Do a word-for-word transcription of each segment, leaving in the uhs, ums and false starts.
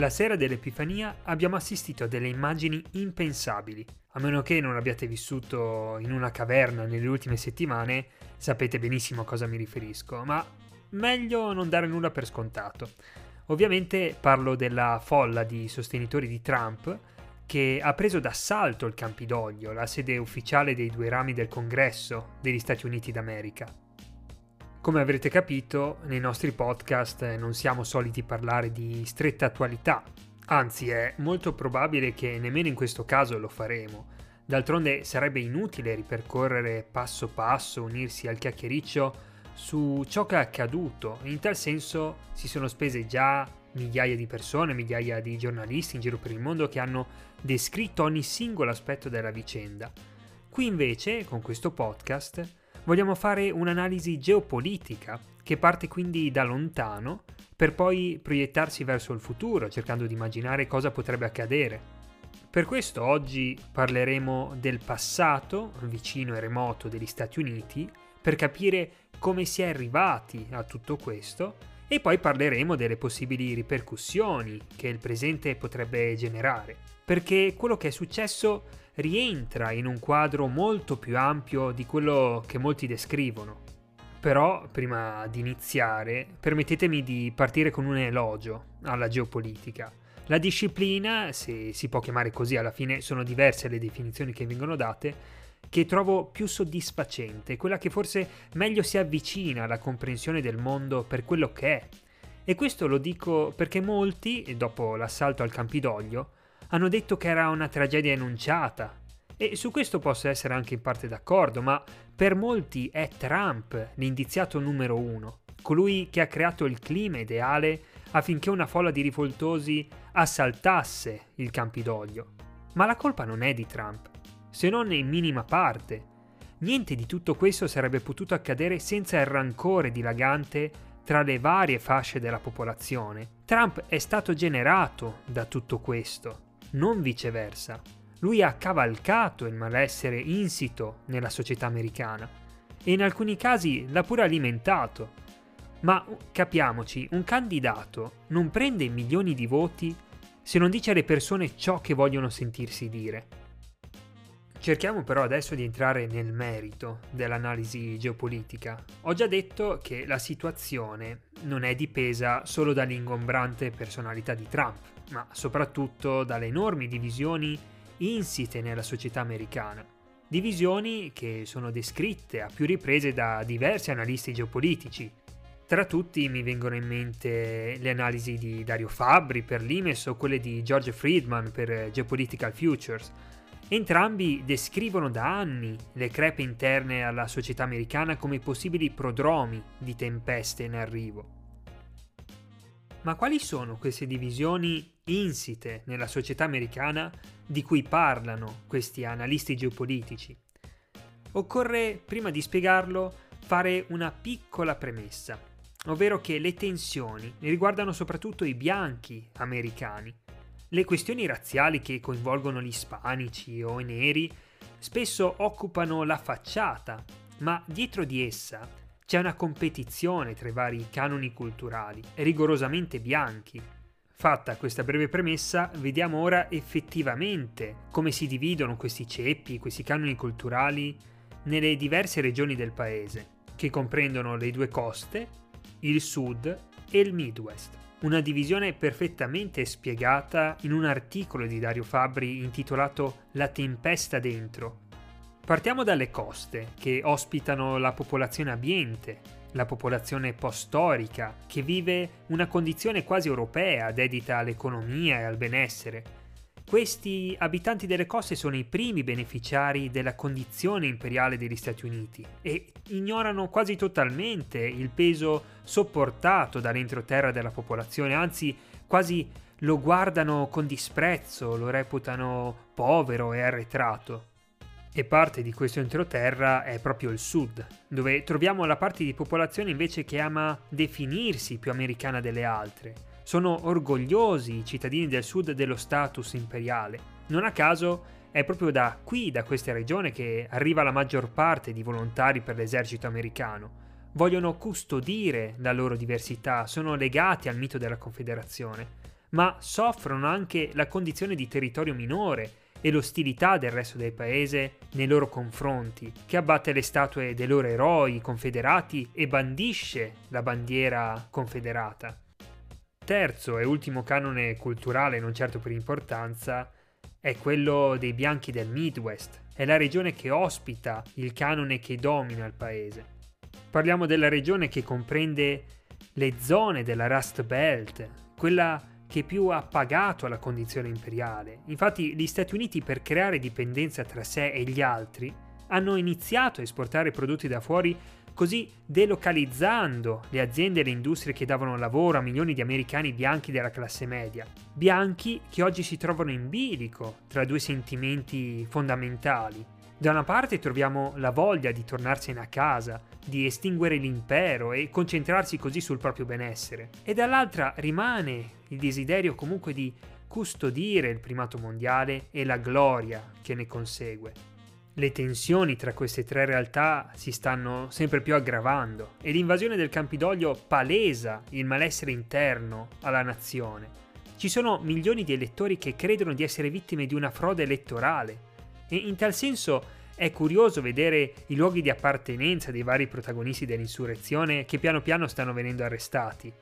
La sera dell'Epifania abbiamo assistito a delle immagini impensabili. A meno che non abbiate vissuto in una caverna nelle ultime settimane, sapete benissimo a cosa mi riferisco, ma meglio non dare nulla per scontato. Ovviamente parlo della folla di sostenitori di Trump che ha preso d'assalto il Campidoglio, la sede ufficiale dei due rami del Congresso degli Stati Uniti d'America. Come avrete capito, nei nostri podcast non siamo soliti parlare di stretta attualità, anzi è molto probabile che nemmeno in questo caso lo faremo. D'altronde sarebbe inutile ripercorrere passo passo, unirsi al chiacchiericcio su ciò che è accaduto, e in tal senso si sono spese già migliaia di persone, migliaia di giornalisti in giro per il mondo che hanno descritto ogni singolo aspetto della vicenda. Qui invece, con questo podcast, vogliamo fare un'analisi geopolitica che parte quindi da lontano per poi proiettarsi verso il futuro, cercando di immaginare cosa potrebbe accadere. Per questo oggi parleremo del passato, vicino e remoto, degli Stati Uniti, per capire come si è arrivati a tutto questo, e poi parleremo delle possibili ripercussioni che il presente potrebbe generare, perché quello che è successo rientra in un quadro molto più ampio di quello che molti descrivono. Però, prima di iniziare, permettetemi di partire con un elogio alla geopolitica. La disciplina, se si può chiamare così, alla fine sono diverse le definizioni che vengono date, che trovo più soddisfacente, quella che forse meglio si avvicina alla comprensione del mondo per quello che è. E questo lo dico perché molti, dopo l'assalto al Campidoglio, hanno detto che era una tragedia enunciata, e su questo posso essere anche in parte d'accordo, ma per molti è Trump l'indiziato numero uno, colui che ha creato il clima ideale affinché una folla di rivoltosi assaltasse il Campidoglio. Ma la colpa non è di Trump, se non in minima parte. Niente di tutto questo sarebbe potuto accadere senza il rancore dilagante tra le varie fasce della popolazione. Trump è stato generato da tutto questo, non viceversa. Lui ha cavalcato il malessere insito nella società americana e in alcuni casi l'ha pure alimentato. Ma capiamoci, un candidato non prende milioni di voti se non dice alle persone ciò che vogliono sentirsi dire. Cerchiamo però adesso di entrare nel merito dell'analisi geopolitica. Ho già detto che la situazione non è dipesa solo dall'ingombrante personalità di Trump, ma soprattutto dalle enormi divisioni insite nella società americana. Divisioni che sono descritte a più riprese da diversi analisti geopolitici. Tra tutti mi vengono in mente le analisi di Dario Fabbri per Limes o quelle di George Friedman per Geopolitical Futures. Entrambi descrivono da anni le crepe interne alla società americana come possibili prodromi di tempeste in arrivo. Ma quali sono queste divisioni insite nella società americana di cui parlano questi analisti geopolitici? Occorre, prima di spiegarlo, fare una piccola premessa, ovvero che le tensioni riguardano soprattutto i bianchi americani. Le questioni razziali che coinvolgono gli ispanici o i neri spesso occupano la facciata, ma dietro di essa c'è una competizione tra i vari canoni culturali, rigorosamente bianchi. Fatta questa breve premessa, vediamo ora effettivamente come si dividono questi ceppi, questi canoni culturali, nelle diverse regioni del paese, che comprendono le due coste, il sud e il Midwest. Una divisione perfettamente spiegata in un articolo di Dario Fabbri intitolato La tempesta dentro. Partiamo dalle coste, che ospitano la popolazione abbiente, la popolazione post-storica, che vive una condizione quasi europea, dedita all'economia e al benessere. Questi abitanti delle coste sono i primi beneficiari della condizione imperiale degli Stati Uniti e ignorano quasi totalmente il peso sopportato dall'entroterra della popolazione, anzi quasi lo guardano con disprezzo, lo reputano povero e arretrato. E parte di questo entroterra è proprio il sud, dove troviamo la parte di popolazione invece che ama definirsi più americana delle altre. Sono orgogliosi i cittadini del sud dello status imperiale. Non a caso è proprio da qui, da questa regione, che arriva la maggior parte di volontari per l'esercito americano. Vogliono custodire la loro diversità, sono legati al mito della Confederazione. ma soffrono anche la condizione di territorio minore e l'ostilità del resto del paese nei loro confronti, che abbatte le statue dei loro eroi confederati e bandisce la bandiera confederata. Terzo e ultimo canone culturale, non certo per importanza, è quello dei bianchi del Midwest. È la regione che ospita il canone che domina il paese. Parliamo della regione che comprende le zone della Rust Belt, quella che più ha pagato alla condizione imperiale. Infatti gli Stati Uniti, per creare dipendenza tra sé e gli altri, hanno iniziato a esportare prodotti da fuori, così delocalizzando le aziende e le industrie che davano lavoro a milioni di americani bianchi della classe media. Bianchi che oggi si trovano in bilico tra due sentimenti fondamentali. Da una parte troviamo la voglia di tornarsene a casa, di estinguere l'impero e concentrarsi così sul proprio benessere, e dall'altra rimane il desiderio comunque di custodire il primato mondiale e la gloria che ne consegue. Le tensioni tra queste tre realtà si stanno sempre più aggravando e l'invasione del Campidoglio palesa il malessere interno alla nazione. Ci sono milioni di elettori che credono di essere vittime di una frode elettorale e in tal senso è curioso vedere i luoghi di appartenenza dei vari protagonisti dell'insurrezione che piano piano stanno venendo arrestati.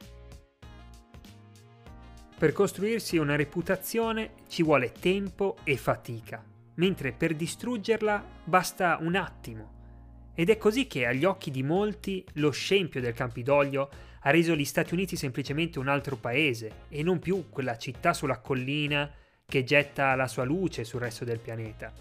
Per costruirsi una reputazione ci vuole tempo e fatica, mentre per distruggerla basta un attimo. Ed è così che agli occhi di molti lo scempio del Campidoglio ha reso gli Stati Uniti semplicemente un altro paese e non più quella città sulla collina che getta la sua luce sul resto del pianeta.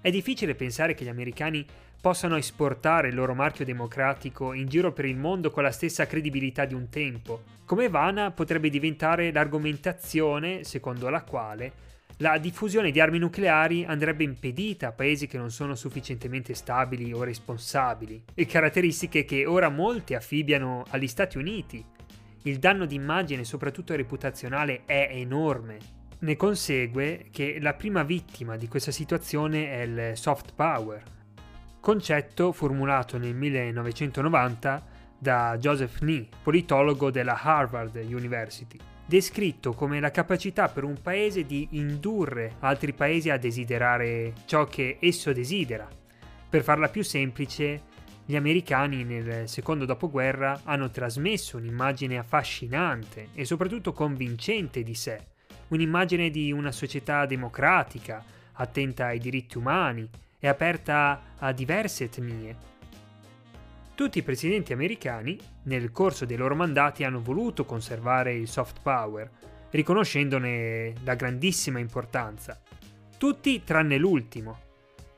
È difficile pensare che gli americani possano esportare il loro marchio democratico in giro per il mondo con la stessa credibilità di un tempo, come vana potrebbe diventare l'argomentazione secondo la quale la diffusione di armi nucleari andrebbe impedita a paesi che non sono sufficientemente stabili o responsabili, e caratteristiche che ora molti affibbiano agli Stati Uniti. Il danno d'immagine, soprattutto reputazionale, è enorme. Ne consegue che la prima vittima di questa situazione è il soft power, concetto formulato nel millenovecentonovanta da Joseph Nye, politologo della Harvard University, descritto come la capacità per un paese di indurre altri paesi a desiderare ciò che esso desidera. Per farla più semplice, gli americani nel secondo dopoguerra hanno trasmesso un'immagine affascinante e soprattutto convincente di sé. Un'immagine di una società democratica, attenta ai diritti umani e aperta a diverse etnie. Tutti i presidenti americani, nel corso dei loro mandati, hanno voluto conservare il soft power, riconoscendone la grandissima importanza. Tutti tranne l'ultimo.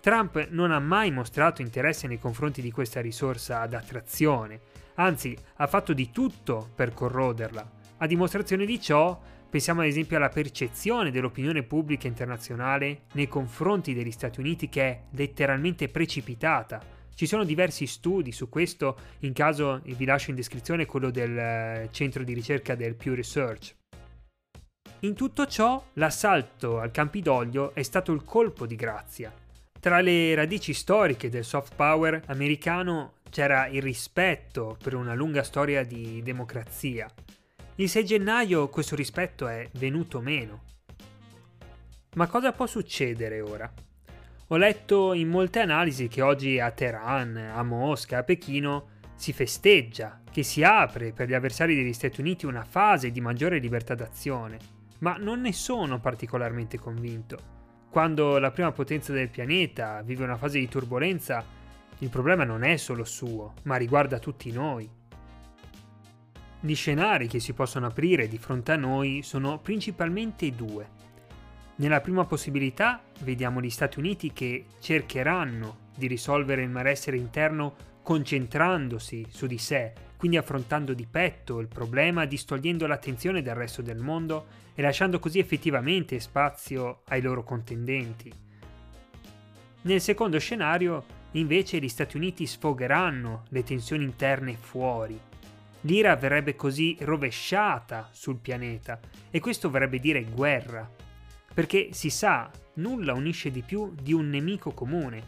Trump non ha mai mostrato interesse nei confronti di questa risorsa ad attrazione, anzi ha fatto di tutto per corroderla. A dimostrazione di ciò, pensiamo ad esempio alla percezione dell'opinione pubblica internazionale nei confronti degli Stati Uniti, che è letteralmente precipitata. Ci sono diversi studi su questo, in caso vi lascio in descrizione quello del centro di ricerca del Pew Research. In tutto ciò, l'assalto al Campidoglio è stato il colpo di grazia. Tra le radici storiche del soft power americano c'era il rispetto per una lunga storia di democrazia. Il sei gennaio questo rispetto è venuto meno. Ma cosa può succedere ora? Ho letto in molte analisi che oggi a Teheran, a Mosca, a Pechino si festeggia, che si apre per gli avversari degli Stati Uniti una fase di maggiore libertà d'azione, ma non ne sono particolarmente convinto. Quando la prima potenza del pianeta vive una fase di turbolenza, il problema non è solo suo, ma riguarda tutti noi. Gli scenari che si possono aprire di fronte a noi sono principalmente due. Nella prima possibilità vediamo gli Stati Uniti che cercheranno di risolvere il malessere interno concentrandosi su di sé, quindi affrontando di petto il problema, distogliendo l'attenzione dal resto del mondo e lasciando così effettivamente spazio ai loro contendenti. Nel secondo scenario, invece, gli Stati Uniti sfogheranno le tensioni interne fuori. L'ira verrebbe così rovesciata sul pianeta, e questo vorrebbe dire guerra, perché si sa, nulla unisce di più di un nemico comune.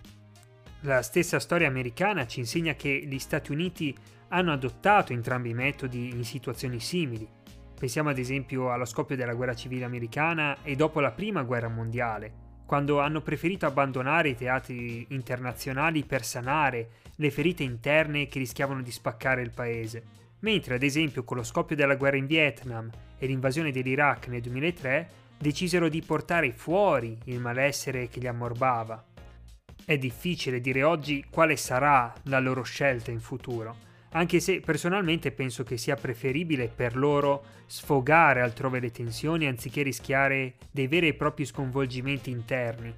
La stessa storia americana ci insegna che gli Stati Uniti hanno adottato entrambi i metodi in situazioni simili. Pensiamo ad esempio allo scoppio della guerra civile americana e dopo la prima guerra mondiale, quando hanno preferito abbandonare i teatri internazionali per sanare le ferite interne che rischiavano di spaccare il paese. Mentre ad esempio con lo scoppio della guerra in Vietnam e l'invasione dell'Iraq nel duemilatré decisero di portare fuori il malessere che li ammorbava. È difficile dire oggi quale sarà la loro scelta in futuro, anche se personalmente penso che sia preferibile per loro sfogare altrove le tensioni anziché rischiare dei veri e propri sconvolgimenti interni.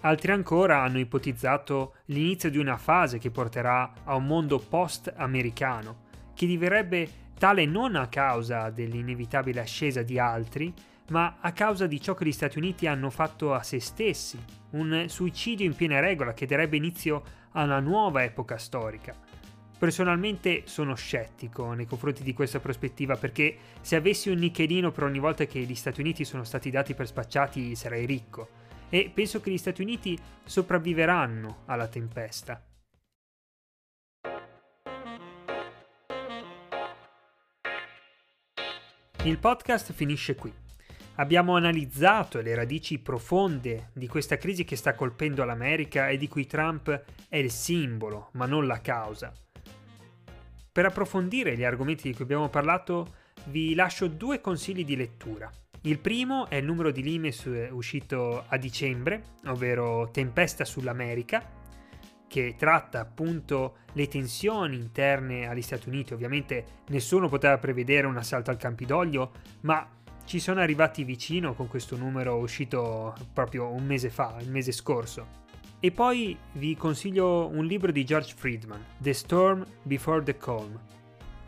Altri ancora hanno ipotizzato l'inizio di una fase che porterà a un mondo post-americano, che diverrebbe tale non a causa dell'inevitabile ascesa di altri, ma a causa di ciò che gli Stati Uniti hanno fatto a se stessi, un suicidio in piena regola che darebbe inizio a una nuova epoca storica. Personalmente sono scettico nei confronti di questa prospettiva, perché se avessi un nichelino per ogni volta che gli Stati Uniti sono stati dati per spacciati sarei ricco, e penso che gli Stati Uniti sopravviveranno alla tempesta. Il podcast finisce qui. Abbiamo analizzato le radici profonde di questa crisi che sta colpendo l'America e di cui Trump è il simbolo, ma non la causa. Per approfondire gli argomenti di cui abbiamo parlato, vi lascio due consigli di lettura. Il primo è il numero di Limes uscito a dicembre, ovvero Tempesta sull'America, che tratta appunto le tensioni interne agli Stati Uniti. Ovviamente nessuno poteva prevedere un assalto al Campidoglio, ma ci sono arrivati vicino con questo numero uscito proprio un mese fa, il mese scorso. E poi vi consiglio un libro di George Friedman, The Storm Before the Calm.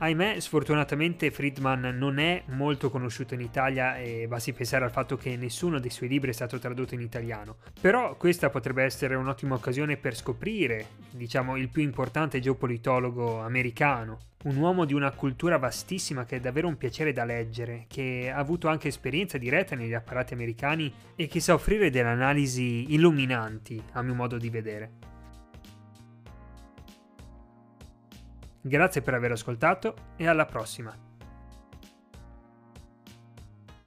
Ahimè, sfortunatamente Friedman non è molto conosciuto in Italia e basti pensare al fatto che nessuno dei suoi libri è stato tradotto in italiano. Però questa potrebbe essere un'ottima occasione per scoprire, diciamo, il più importante geopolitologo americano, un uomo di una cultura vastissima che è davvero un piacere da leggere, che ha avuto anche esperienza diretta negli apparati americani e che sa offrire delle analisi illuminanti, a mio modo di vedere. Grazie per aver ascoltato e alla prossima!